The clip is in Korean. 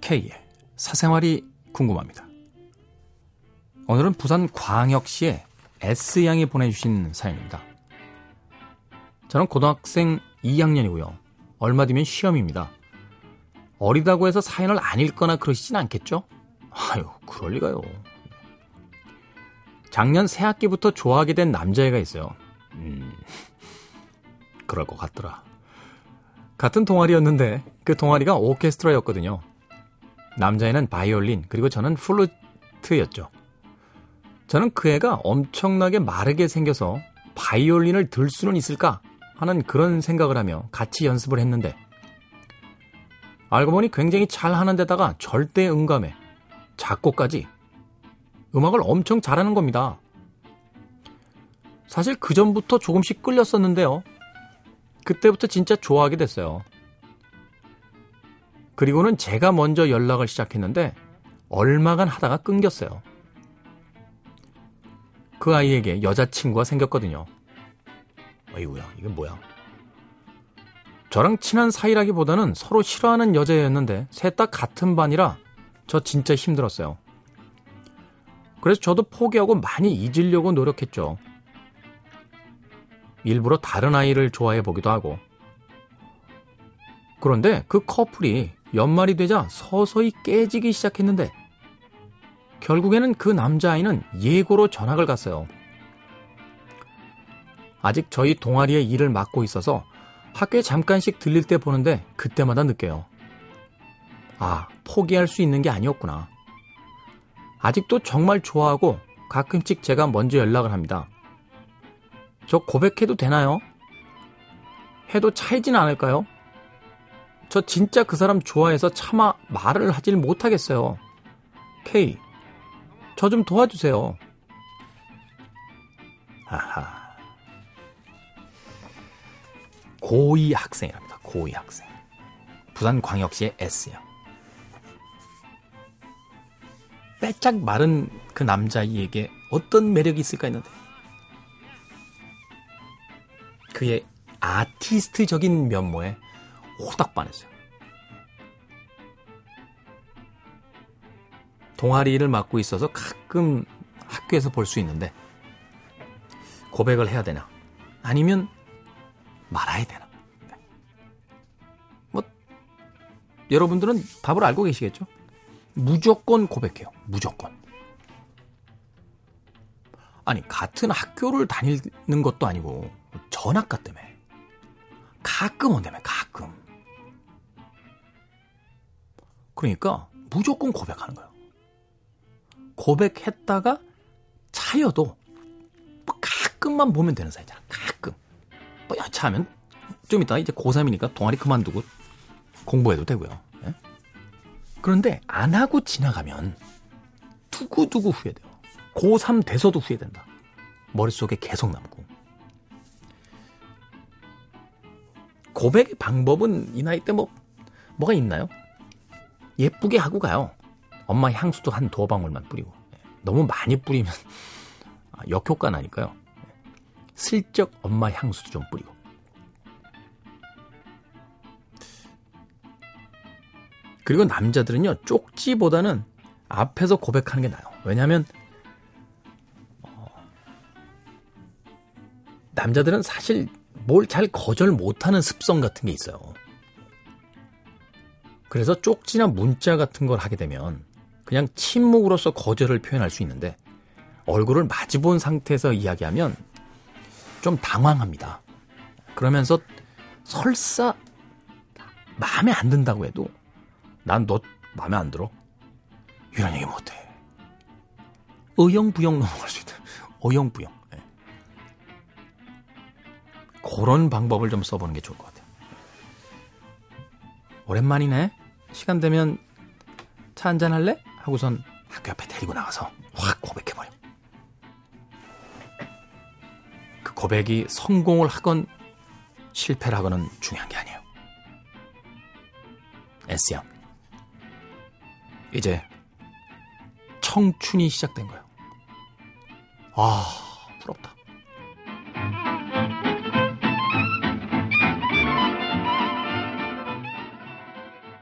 K의 사생활이 궁금합니다. 오늘은 부산 광역시의 S양이 보내주신 사연입니다. 저는 고등학생 2학년이고요. 얼마 뒤면 시험입니다. 어리다고 해서 사연을 안 읽거나 그러시진 않겠죠? 아유, 그럴 리가요. 작년 새학기부터 좋아하게 된 남자애가 있어요. 그럴 것 같더라. 같은 동아리였는데 그 동아리가 오케스트라였거든요. 남자애는 바이올린, 그리고 저는 플루트였죠. 저는 그 애가 엄청나게 마르게 생겨서 바이올린을 들 수는 있을까 하는 그런 생각을 하며 같이 연습을 했는데, 알고 보니 굉장히 잘하는 데다가 절대 음감에 작곡까지 음악을 엄청 잘하는 겁니다. 사실 그 전부터 조금씩 끌렸었는데요. 그때부터 진짜 좋아하게 됐어요. 그리고는 제가 먼저 연락을 시작했는데 얼마간 하다가 끊겼어요. 그 아이에게 여자친구가 생겼거든요. 아이고야, 이건 뭐야? 저랑 친한 사이라기보다는 서로 싫어하는 여자였는데 셋 다 같은 반이라 저 진짜 힘들었어요. 그래서 저도 포기하고 많이 잊으려고 노력했죠. 일부러 다른 아이를 좋아해 보기도 하고. 그런데 그 커플이 연말이 되자 서서히 깨지기 시작했는데 결국에는 그 남자아이는 예고로 전학을 갔어요. 아직 저희 동아리의 일을 맡고 있어서 학교에 잠깐씩 들릴 때 보는데 그때마다 느껴요. 아, 포기할 수 있는 게 아니었구나. 아직도 정말 좋아하고 가끔씩 제가 먼저 연락을 합니다. 저 고백해도 되나요? 해도 차이진 않을까요? 저 진짜 그 사람 좋아해서 차마 말을 하질 못하겠어요. K, 저 좀 도와주세요. 아하. 고2 학생이랍니다. 고2 학생. 부산광역시의 S요. 빼짝 마른 그 남자아이에게 어떤 매력이 있을까 했는데 그의 아티스트적인 면모에 호닥 반했어요. 동아리를 맡고 있어서 가끔 학교에서 볼 수 있는데 고백을 해야 되나 아니면 말아야 되나. 뭐 여러분들은 답을 알고 계시겠죠? 무조건 고백해요. 무조건. 아니, 같은 학교를 다니는 것도 아니고 전학 갔다며. 가끔 온다며. 가끔. 그러니까 무조건 고백하는 거예요. 고백했다가 차여도 뭐 가끔만 보면 되는 사이잖아. 가끔. 뭐 여차하면 좀 이따 이제 고3이니까 동아리 그만두고 공부해도 되고요. 예? 그런데 안 하고 지나가면 두고두고 후회돼요. 고3 돼서도 후회된다. 머릿속에 계속 남고. 고백의 방법은 이 나이 때 뭐가 있나요? 예쁘게 하고 가요. 엄마 향수도 한 2방울만 뿌리고. 너무 많이 뿌리면 역효과 나니까요. 슬쩍 엄마 향수도 좀 뿌리고. 그리고 남자들은요, 쪽지보다는 앞에서 고백하는 게 나아요. 왜냐하면 남자들은 사실 뭘 잘 거절 못하는 습성 같은 게 있어요. 그래서 쪽지나 문자 같은 걸 하게 되면 그냥 침묵으로써 거절을 표현할 수 있는데 얼굴을 마주본 상태에서 이야기하면 좀 당황합니다. 그러면서 설사 마음에 안 든다고 해도 난 너 마음에 안 들어? 이런 얘기 못해. 어영부영 넘어갈 수 있다. 어영부영. 네. 그런 방법을 좀 써보는 게 좋을 것 같아요. 오랜만이네. 시간 되면 차 한잔 할래? 하고선 학교 앞에 데리고 나가서 확 고백해버려. 그 고백이 성공을 하건 실패를 하건은 중요한 게 아니에요. S양, 이제 청춘이 시작된 거예요. 아 부럽다.